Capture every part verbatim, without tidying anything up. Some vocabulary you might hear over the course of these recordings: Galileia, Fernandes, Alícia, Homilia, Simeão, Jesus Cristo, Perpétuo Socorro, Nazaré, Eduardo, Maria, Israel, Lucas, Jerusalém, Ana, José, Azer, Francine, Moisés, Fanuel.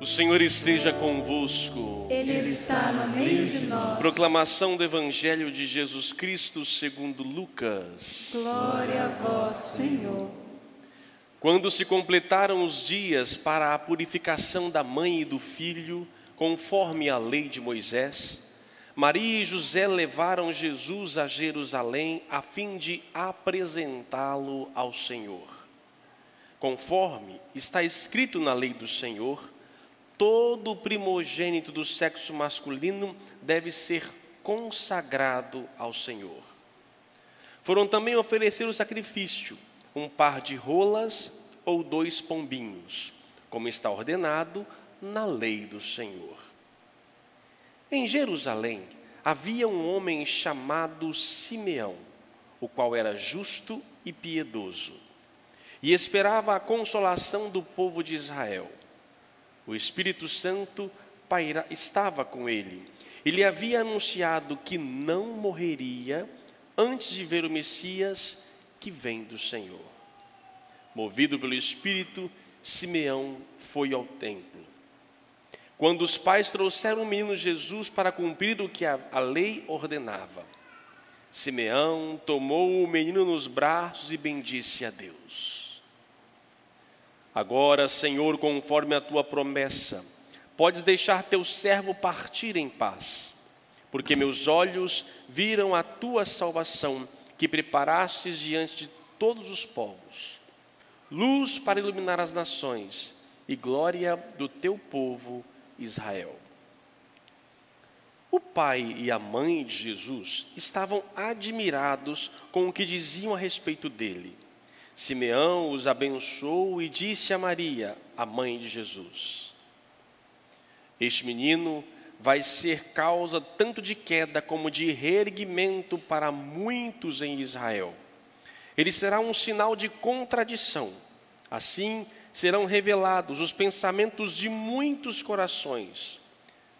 O Senhor esteja convosco. Ele está no meio de nós. Proclamação do Evangelho de Jesus Cristo segundo Lucas. Glória a vós, Senhor. Quando se completaram os dias para a purificação da mãe e do filho, conforme a lei de Moisés, Maria e José levaram Jesus a Jerusalém a fim de apresentá-lo ao Senhor. Conforme está escrito na lei do Senhor, todo primogênito do sexo masculino deve ser consagrado ao Senhor. Foram também oferecer o sacrifício, um par de rolas ou dois pombinhos, como está ordenado na lei do Senhor. Em Jerusalém havia um homem chamado Simeão, o qual era justo e piedoso, e esperava a consolação do povo de Israel. O Espírito Santo paira, estava com ele. Ele havia anunciado que não morreria antes de ver o Messias que vem do Senhor. Movido pelo Espírito, Simeão foi ao templo. Quando os pais trouxeram o menino Jesus para cumprir o que a, a lei ordenava, Simeão tomou o menino nos braços e bendisse a Deus. Agora, Senhor, conforme a tua promessa, podes deixar teu servo partir em paz, porque meus olhos viram a tua salvação, que preparastes diante de todos os povos, luz para iluminar as nações e glória do teu povo Israel. O pai e a mãe de Jesus estavam admirados com o que diziam a respeito dele. Simeão os abençoou e disse a Maria, a mãe de Jesus: este menino vai ser causa tanto de queda como de reerguimento para muitos em Israel. Ele será um sinal de contradição. Assim serão revelados os pensamentos de muitos corações.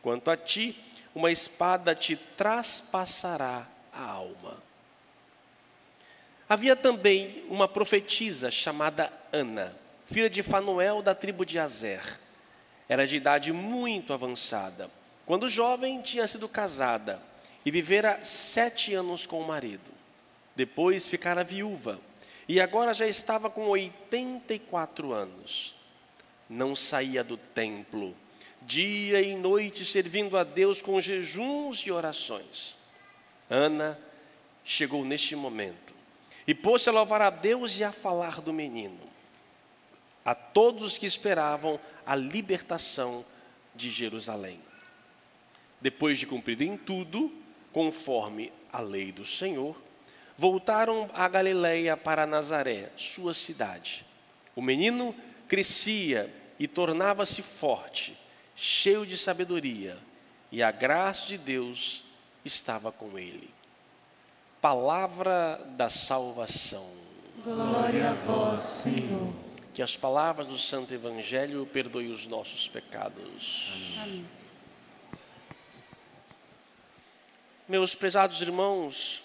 Quanto a ti, uma espada te traspassará a alma. Havia também uma profetisa chamada Ana, filha de Fanuel da tribo de Azer. Era de idade muito avançada. Quando jovem, tinha sido casada e vivera sete anos com o marido. Depois ficara viúva e agora já estava com oitenta e quatro anos. Não saía do templo, dia e noite servindo a Deus com jejuns e orações. Ana chegou neste momento e pôs-se a louvar a Deus e a falar do menino a todos que esperavam a libertação de Jerusalém. Depois de cumprido em tudo, conforme a lei do Senhor, voltaram a Galileia para Nazaré, sua cidade. O menino crescia e tornava-se forte, cheio de sabedoria, e a graça de Deus estava com ele. Palavra da salvação. Glória a vós, Senhor. Que as palavras do Santo Evangelho perdoem os nossos pecados. Amém. Meus prezados irmãos,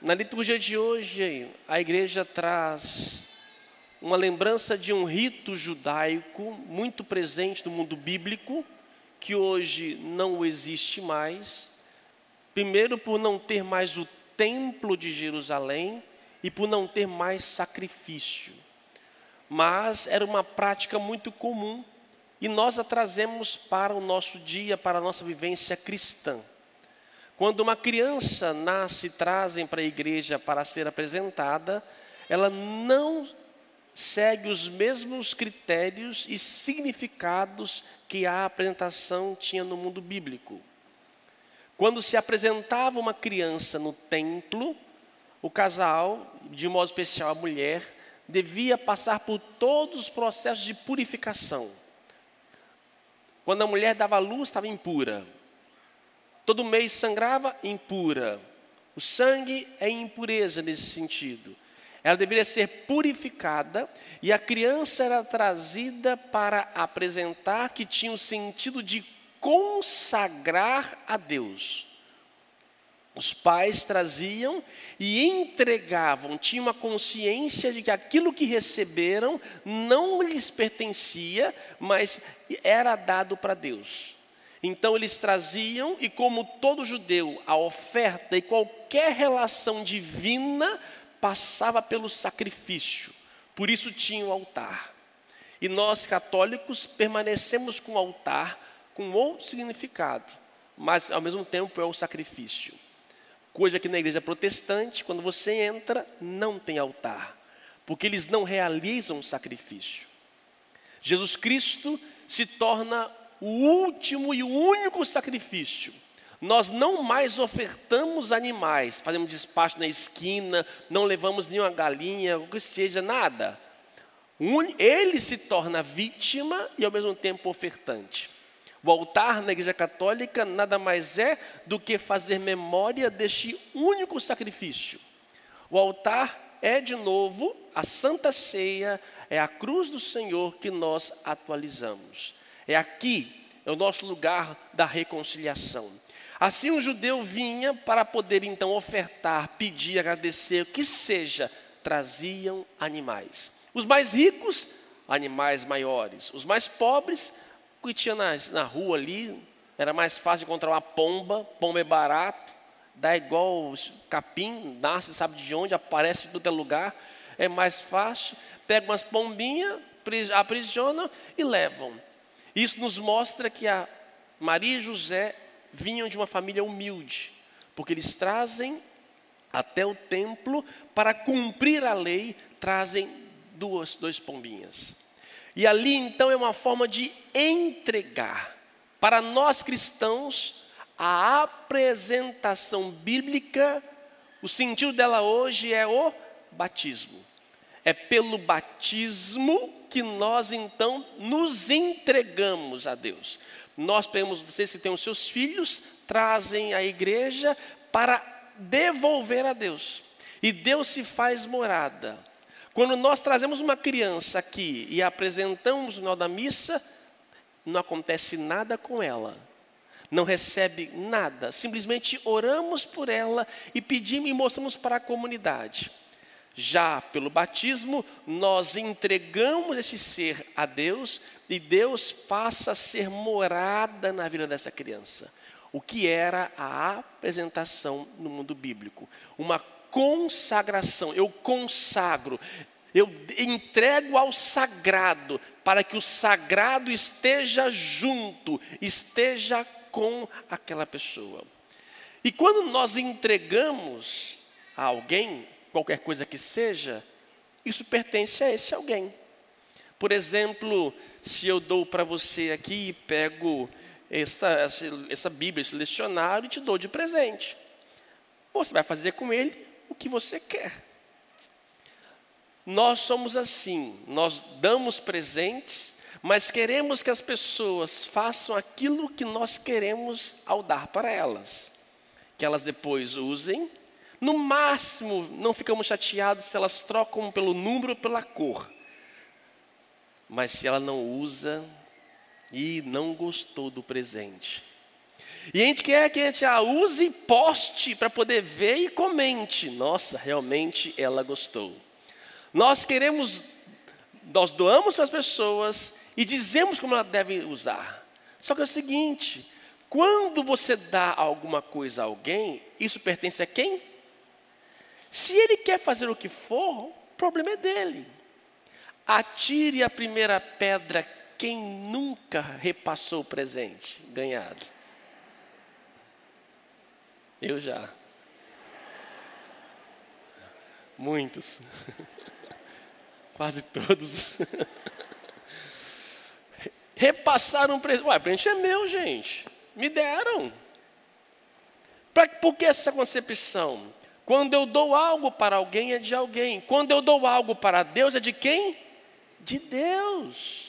na liturgia de hoje, a igreja traz uma lembrança de um rito judaico muito presente no mundo bíblico, que hoje não existe mais. Primeiro, por não ter mais o templo de Jerusalém e por não ter mais sacrifício. Mas era uma prática muito comum e nós a trazemos para o nosso dia, para a nossa vivência cristã. Quando uma criança nasce e trazem para a igreja para ser apresentada, ela não segue os mesmos critérios e significados que a apresentação tinha no mundo bíblico. Quando se apresentava uma criança no templo, o casal, de modo especial a mulher, devia passar por todos os processos de purificação. Quando a mulher dava à luz, estava impura. Todo mês sangrava, impura. O sangue é impureza nesse sentido. Ela deveria ser purificada e a criança era trazida para apresentar que tinha o sentido de consagrar a Deus. Os pais traziam e entregavam, tinham uma consciência de que aquilo que receberam não lhes pertencia, mas era dado para Deus. Então eles traziam, e como todo judeu, a oferta e qualquer relação divina passava pelo sacrifício. Por isso tinha o altar. E nós, católicos, permanecemos com o altar com outro significado, mas ao mesmo tempo é o sacrifício. Coisa que na igreja protestante, quando você entra, não tem altar, porque eles não realizam o sacrifício. Jesus Cristo se torna o último e o único sacrifício. Nós não mais ofertamos animais, fazemos despacho na esquina, não levamos nenhuma galinha, o que seja, nada. Ele se torna vítima e ao mesmo tempo ofertante. O altar na Igreja Católica nada mais é do que fazer memória deste único sacrifício. O altar é, de novo, a Santa Ceia, é a cruz do Senhor que nós atualizamos. É aqui, é o nosso lugar da reconciliação. Assim o judeu vinha para poder então ofertar, pedir, agradecer, o que seja, traziam animais. Os mais ricos, animais maiores. Os mais pobres, que tinha na, na rua ali, era mais fácil encontrar uma pomba, pomba é barato, dá igual capim, nasce, sabe de onde, aparece em todo lugar, é mais fácil. Pega umas pombinhas, aprisionam e levam. Isso nos mostra que a Maria e José vinham de uma família humilde, porque eles trazem até o templo, para cumprir a lei, trazem duas, dois pombinhas. E ali, então, é uma forma de entregar. Para nós cristãos, a apresentação bíblica, o sentido dela hoje é o batismo. É pelo batismo que nós, então, nos entregamos a Deus. Nós temos, vocês que têm os seus filhos, trazem à igreja para devolver a Deus. E Deus se faz morada. Quando nós trazemos uma criança aqui e a apresentamos no final da missa, não acontece nada com ela. Não recebe nada. Simplesmente oramos por ela e pedimos e mostramos para a comunidade. Já pelo batismo, nós entregamos esse ser a Deus e Deus passa a ser morada na vida dessa criança. O que era a apresentação no mundo bíblico. Uma consagração, eu consagro, eu entrego ao sagrado, para que o sagrado esteja junto, esteja com aquela pessoa. E quando nós entregamos a alguém, qualquer coisa que seja, isso pertence a esse alguém. Por exemplo, se eu dou para você aqui e pego essa, essa, essa Bíblia, esse lecionário e te dou de presente, você vai fazer com ele o que você quer. Nós somos assim, nós damos presentes, mas queremos que as pessoas façam aquilo que nós queremos ao dar para elas. Que elas depois usem. No máximo, não ficamos chateados se elas trocam pelo número ou pela cor. Mas se ela não usa e não gostou do presente. E a gente quer que a gente a use e poste para poder ver e comente. Nossa, realmente ela gostou. Nós queremos, nós doamos para as pessoas e dizemos como ela deve usar. Só que é o seguinte, quando você dá alguma coisa a alguém, isso pertence a quem? Se ele quer fazer o que for, o problema é dele. Atire a primeira pedra quem nunca repassou o presente ganhado. Eu já. Muitos. Quase todos. Repassaram o presente. Ué, o presente é meu, gente. Me deram. Pra, por que essa concepção? Quando eu dou algo para alguém, é de alguém. Quando eu dou algo para Deus, é de quem? De Deus.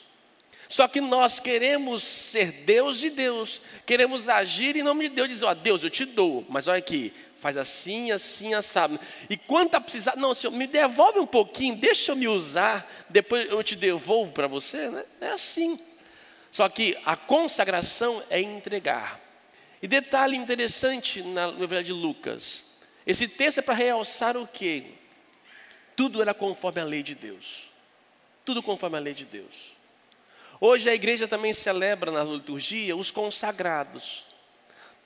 Só que nós queremos ser Deus de Deus. Queremos agir em nome de Deus. Dizer, ó, Deus, eu te dou. Mas olha aqui, faz assim, assim, assado. E quanto a precisar... Não, Senhor, me devolve um pouquinho. Deixa eu me usar. Depois eu te devolvo para você. Né? É assim. Só que a consagração é entregar. E detalhe interessante na, no Evangelho de Lucas. Esse texto é para realçar o quê? Tudo era conforme a lei de Deus. Tudo conforme a lei de Deus. Hoje a igreja também celebra na liturgia os consagrados.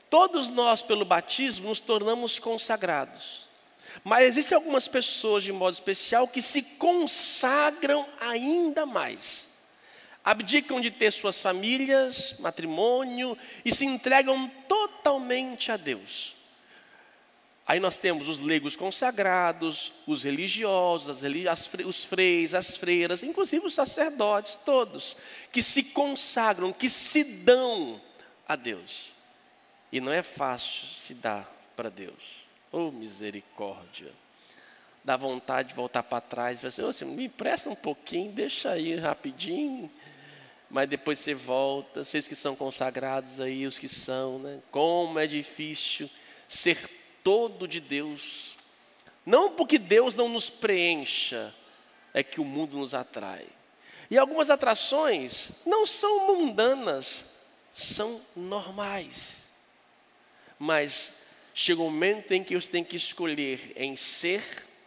Todos nós, pelo batismo, nos tornamos consagrados. Mas existem algumas pessoas, de modo especial, que se consagram ainda mais. Abdicam de ter suas famílias, matrimônio, e se entregam totalmente a Deus. Aí nós temos os leigos consagrados, os religiosos, as, os freis, as freiras, inclusive os sacerdotes, todos, que se consagram, que se dão a Deus. E não é fácil se dar para Deus. Oh, misericórdia. Dá vontade de voltar para trás, vai ser, oh, assim, me empresta um pouquinho, deixa aí rapidinho. Mas depois você volta, vocês que são consagrados aí, os que são, né? Como é difícil ser todo de Deus. Não porque Deus não nos preencha, é que o mundo nos atrai. E algumas atrações não são mundanas, são normais. Mas chega um momento em que você tem que escolher em ser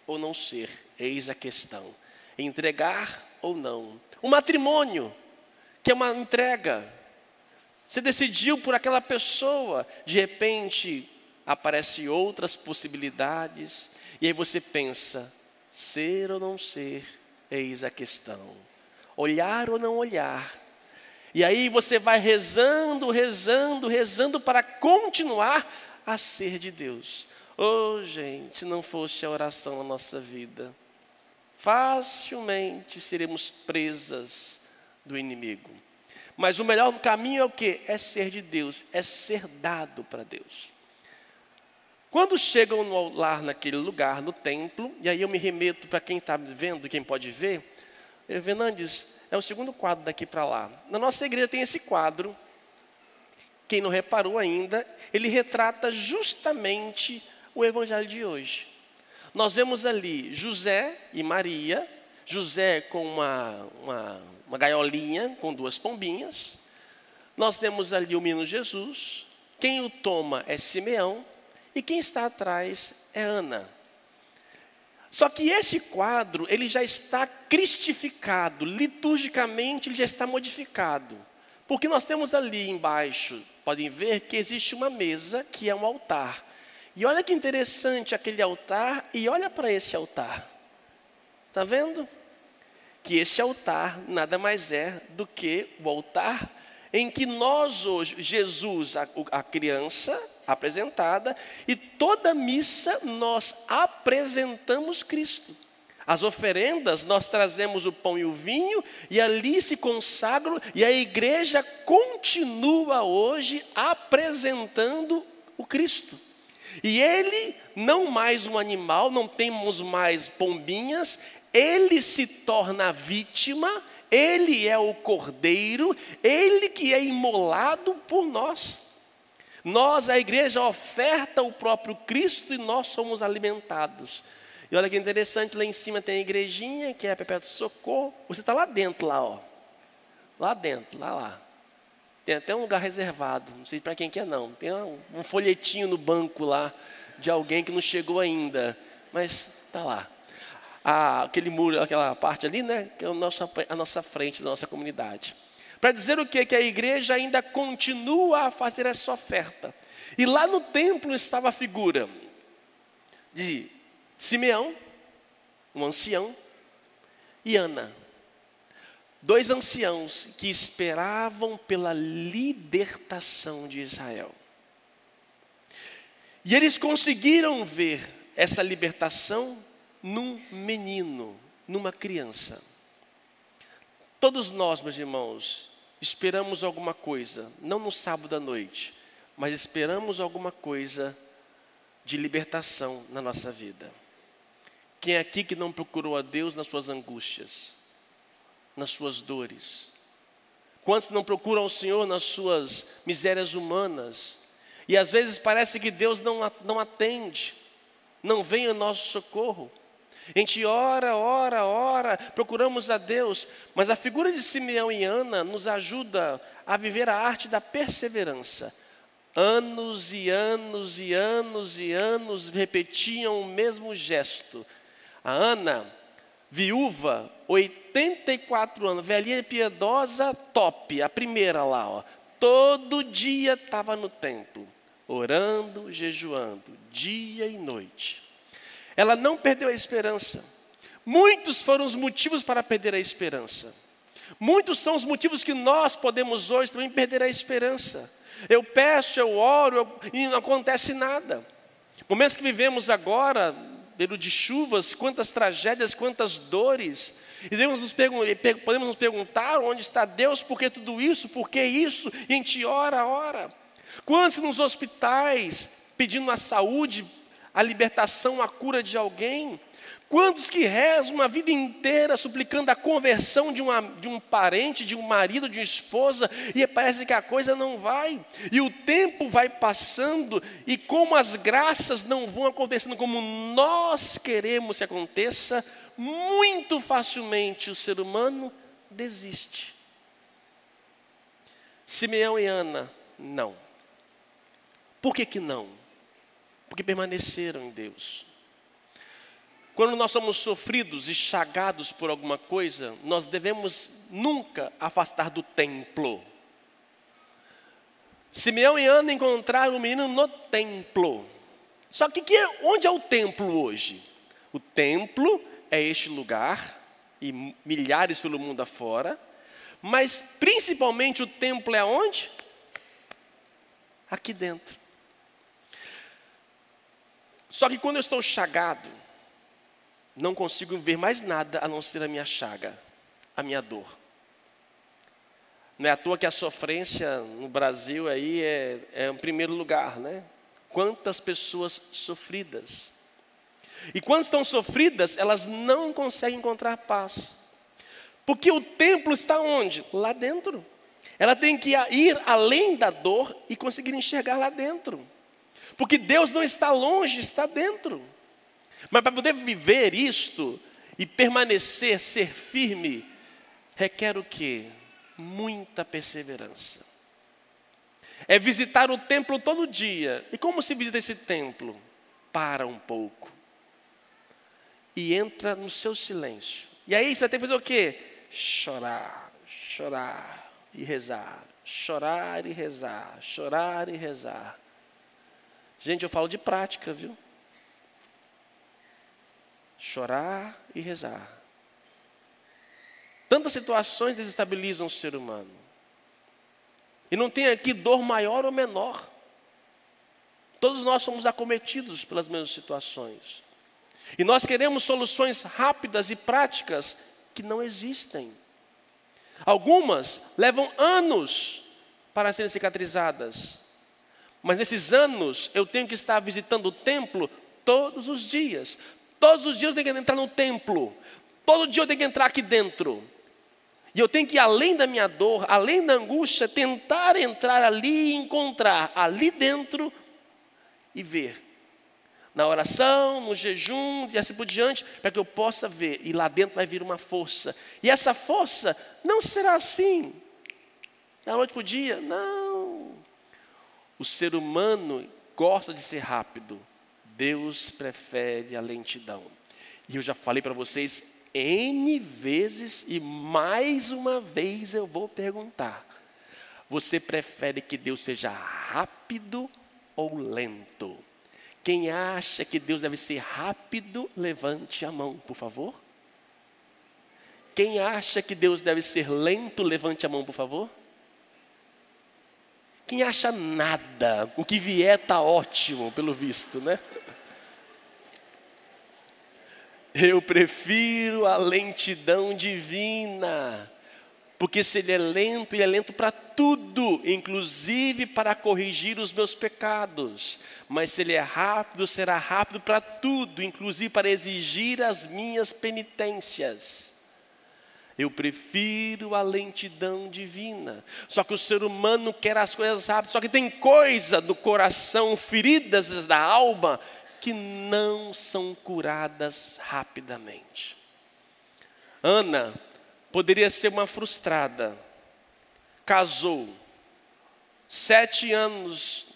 ou não ser. Eis a questão. Entregar ou não. O matrimônio, que é uma entrega. Você decidiu por aquela pessoa, de repente aparecem outras possibilidades, e aí você pensa, ser ou não ser, eis a questão. Olhar ou não olhar. E aí você vai rezando, rezando, rezando para continuar a ser de Deus. Oh, gente, se não fosse a oração na nossa vida, facilmente seremos presas do inimigo. Mas o melhor caminho é o quê? É ser de Deus, é ser dado para Deus. Quando chegam no lar, naquele lugar, no templo, e aí eu me remeto para quem está vendo, quem pode ver, Fernandes, é o segundo quadro daqui para lá. Na nossa igreja tem esse quadro, quem não reparou ainda, ele retrata justamente o evangelho de hoje. Nós vemos ali José e Maria, José com uma, uma, uma gaiolinha, com duas pombinhas. Nós temos ali o menino Jesus, quem o toma é Simeão, e quem está atrás é Ana. Só que esse quadro, ele já está cristificado, liturgicamente ele já está modificado. Porque nós temos ali embaixo, podem ver que existe uma mesa que é um altar. E olha que interessante aquele altar, e olha para esse altar. Está vendo? Que esse altar nada mais é do que o altar em que nós hoje, Jesus, a, a criança apresentada, e toda missa nós apresentamos Cristo. As oferendas, nós trazemos o pão e o vinho, e ali se consagram, e a igreja continua hoje apresentando o Cristo. E ele, não mais um animal, não temos mais pombinhas, ele se torna vítima, ele é o cordeiro, ele que é imolado por nós. Nós, a igreja, oferta o próprio Cristo e nós somos alimentados. E olha que interessante, lá em cima tem a igrejinha, que é a Perpétuo Socorro. Você está lá dentro, lá, ó. Lá dentro, lá, lá. Tem até um lugar reservado, não sei para quem que é, não. Tem um folhetinho no banco lá, de alguém que não chegou ainda. Mas está lá. Ah, aquele muro, aquela parte ali, né? Que é a nossa, a nossa frente da nossa comunidade. Para dizer o quê? Que a igreja ainda continua a fazer essa oferta. E lá no templo estava a figura de Simeão, um ancião, e Ana. Dois anciãos que esperavam pela libertação de Israel. E eles conseguiram ver essa libertação num menino, numa criança. Todos nós, meus irmãos, esperamos alguma coisa, não no sábado à noite, mas esperamos alguma coisa de libertação na nossa vida. Quem é aqui que não procurou a Deus nas suas angústias, nas suas dores? Quantos não procuram o Senhor nas suas misérias humanas? E às vezes parece que Deus não, não atende, não vem ao nosso socorro. A gente ora, ora, ora, procuramos a Deus, mas a figura de Simeão e Ana nos ajuda a viver a arte da perseverança. Anos e anos e anos e anos repetiam o mesmo gesto. A Ana, viúva, oitenta e quatro anos, velhinha piedosa, top, a primeira lá, ó. Todo dia estava no templo, orando, jejuando, dia e noite. Ela não perdeu a esperança. Muitos foram os motivos para perder a esperança. Muitos são os motivos que nós podemos hoje também perder a esperança. Eu peço, eu oro, eu, e não acontece nada. Momentos que vivemos agora, período de chuvas, quantas tragédias, quantas dores. E devemos nos podemos nos perguntar onde está Deus, por que tudo isso, por que isso? E a gente ora, ora. Quantos nos hospitais pedindo a saúde, a libertação, a cura de alguém? Quantos que rezam uma vida inteira suplicando a conversão de, uma, de um parente, de um marido, de uma esposa, e parece que a coisa não vai. E o tempo vai passando, e como as graças não vão acontecendo como nós queremos que aconteça, muito facilmente o ser humano desiste. Simeão e Ana, não. Por que que não? Porque permaneceram em Deus. Quando nós somos sofridos e chagados por alguma coisa, nós devemos nunca afastar do templo. Simeão e Ana encontraram o menino no templo. Só que, que onde é o templo hoje? O templo é este lugar, e milhares pelo mundo afora. Mas, principalmente, o templo é onde? Aqui dentro. Só que quando eu estou chagado, não consigo ver mais nada a não ser a minha chaga, a minha dor. Não é à toa que a sofrência no Brasil aí é, é em primeiro lugar, né? Quantas pessoas sofridas. E quando estão sofridas, elas não conseguem encontrar paz. Porque o templo está onde? Lá dentro. Ela tem que ir além da dor e conseguir enxergar lá dentro. Porque Deus não está longe, está dentro. Mas para poder viver isto e permanecer, ser firme, requer o quê? Muita perseverança. É visitar o templo todo dia. E como se visita esse templo? Para um pouco. E entra no seu silêncio. E aí você vai ter que fazer o quê? Chorar, chorar e rezar. Chorar e rezar, chorar e rezar. Gente, eu falo de prática, viu? Chorar e rezar. Tantas situações desestabilizam o ser humano. E não tem aqui dor maior ou menor. Todos nós somos acometidos pelas mesmas situações. E nós queremos soluções rápidas e práticas que não existem. Algumas levam anos para serem cicatrizadas. Mas nesses anos eu tenho que estar visitando o templo todos os dias. Todos os dias eu tenho que entrar no templo. Todo dia eu tenho que entrar aqui dentro. E eu tenho que ir além da minha dor, além da angústia, tentar entrar ali e encontrar ali dentro e ver. Na oração, no jejum e assim por diante, para que eu possa ver. E lá dentro vai vir uma força. E essa força não será assim da noite para o dia. Não. O ser humano gosta de ser rápido. Deus prefere a lentidão. E eu já falei para vocês N vezes e mais uma vez eu vou perguntar. Você prefere que Deus seja rápido ou lento? Quem acha que Deus deve ser rápido, levante a mão, por favor. Quem acha que Deus deve ser lento, levante a mão, por favor. Quem acha nada, o que vier está ótimo, pelo visto, né? Eu prefiro a lentidão divina, porque se Ele é lento, Ele é lento para tudo, inclusive para corrigir os meus pecados. Mas se Ele é rápido, será rápido para tudo, inclusive para exigir as minhas penitências. Eu prefiro a lentidão divina. Só que o ser humano quer as coisas rápidas. Só que tem coisa do coração, feridas da alma, que não são curadas rapidamente. Ana poderia ser uma frustrada. Casou. Sete anos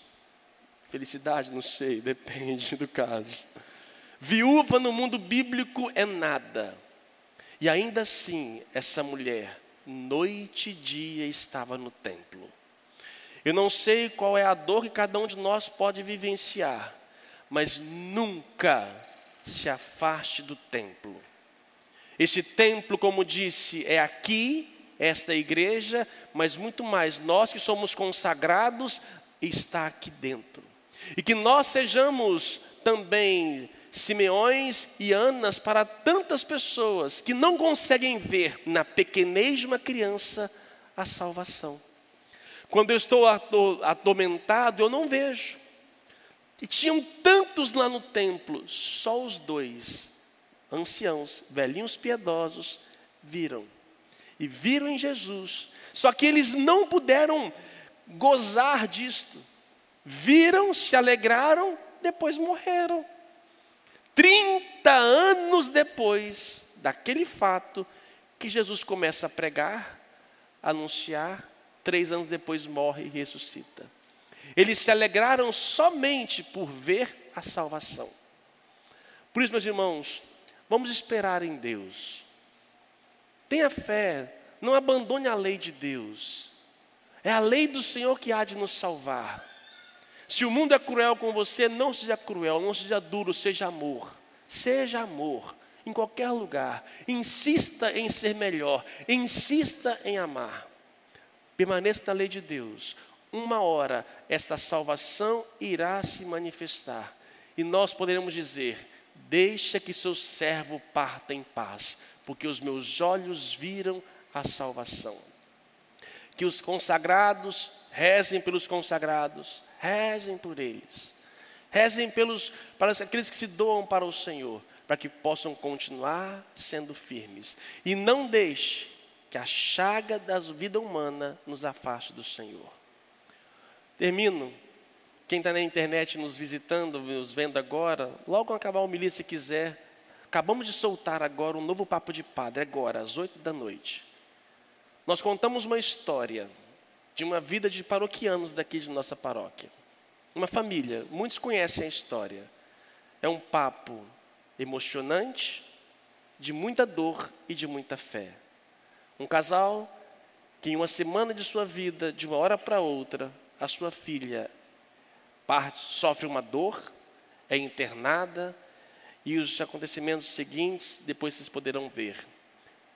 Felicidade, não sei, depende do caso. Viúva no mundo bíblico é nada. E ainda assim, essa mulher, noite e dia, estava no templo. Eu não sei qual é a dor que cada um de nós pode vivenciar, mas nunca se afaste do templo. Esse templo, como disse, é aqui, esta igreja, mas muito mais, nós que somos consagrados, está aqui dentro. E que nós sejamos também Simeões e Anas para tantas pessoas que não conseguem ver na pequenez de uma criança a salvação. Quando eu estou atormentado, eu não vejo. E tinham tantos lá no templo, só os dois, anciãos, velhinhos piedosos, viram. E viram em Jesus. Só que eles não puderam gozar disto. Viram, se alegraram, depois morreram. trinta anos depois daquele fato que Jesus começa a pregar, anunciar, três anos depois morre e ressuscita. Eles se alegraram somente por ver a salvação. Por isso, meus irmãos, vamos esperar em Deus. Tenha fé, não abandone a lei de Deus. É a lei do Senhor que há de nos salvar. Se o mundo é cruel com você, não seja cruel, não seja duro, seja amor. Seja amor, em qualquer lugar. Insista em ser melhor, insista em amar. Permaneça na lei de Deus. Uma hora, esta salvação irá se manifestar. E nós poderemos dizer, deixa que seu servo parta em paz, porque os meus olhos viram a salvação. Que os consagrados rezem pelos consagrados, rezem por eles. Rezem pelos, para aqueles que se doam para o Senhor, para que possam continuar sendo firmes. E não deixe que a chaga da vida humana nos afaste do Senhor. Termino. Quem está na internet nos visitando, nos vendo agora, logo quando acabar a homilia, se quiser, acabamos de soltar agora um novo Papo de Padre, agora, às oito da noite. Nós contamos uma história de uma vida de paroquianos daqui de nossa paróquia. Uma família, muitos conhecem a história. É um papo emocionante, de muita dor e de muita fé. Um casal que em uma semana de sua vida, de uma hora para outra, a sua filha parte, sofre uma dor, é internada, e os acontecimentos seguintes depois vocês poderão ver.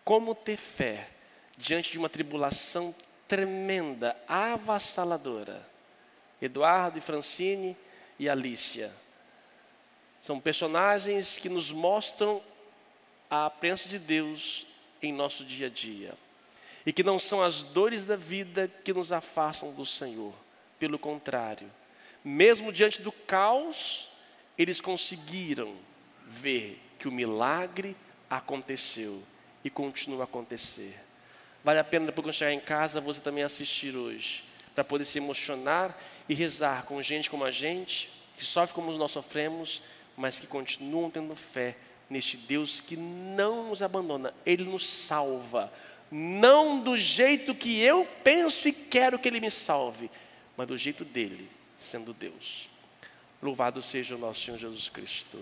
Como ter fé diante de uma tribulação tremenda, avassaladora. Eduardo e Francine e Alícia são personagens que nos mostram a presença de Deus em nosso dia a dia. E que não são as dores da vida que nos afastam do Senhor. Pelo contrário, mesmo diante do caos, eles conseguiram ver que o milagre aconteceu e continua a acontecer. Vale a pena, depois que eu chegar em casa, você também assistir hoje, para poder se emocionar e rezar com gente como a gente, que sofre como nós sofremos, mas que continuam tendo fé neste Deus que não nos abandona. Ele nos salva, não do jeito que eu penso e quero que Ele me salve, mas do jeito dEle, sendo Deus. Louvado seja o nosso Senhor Jesus Cristo.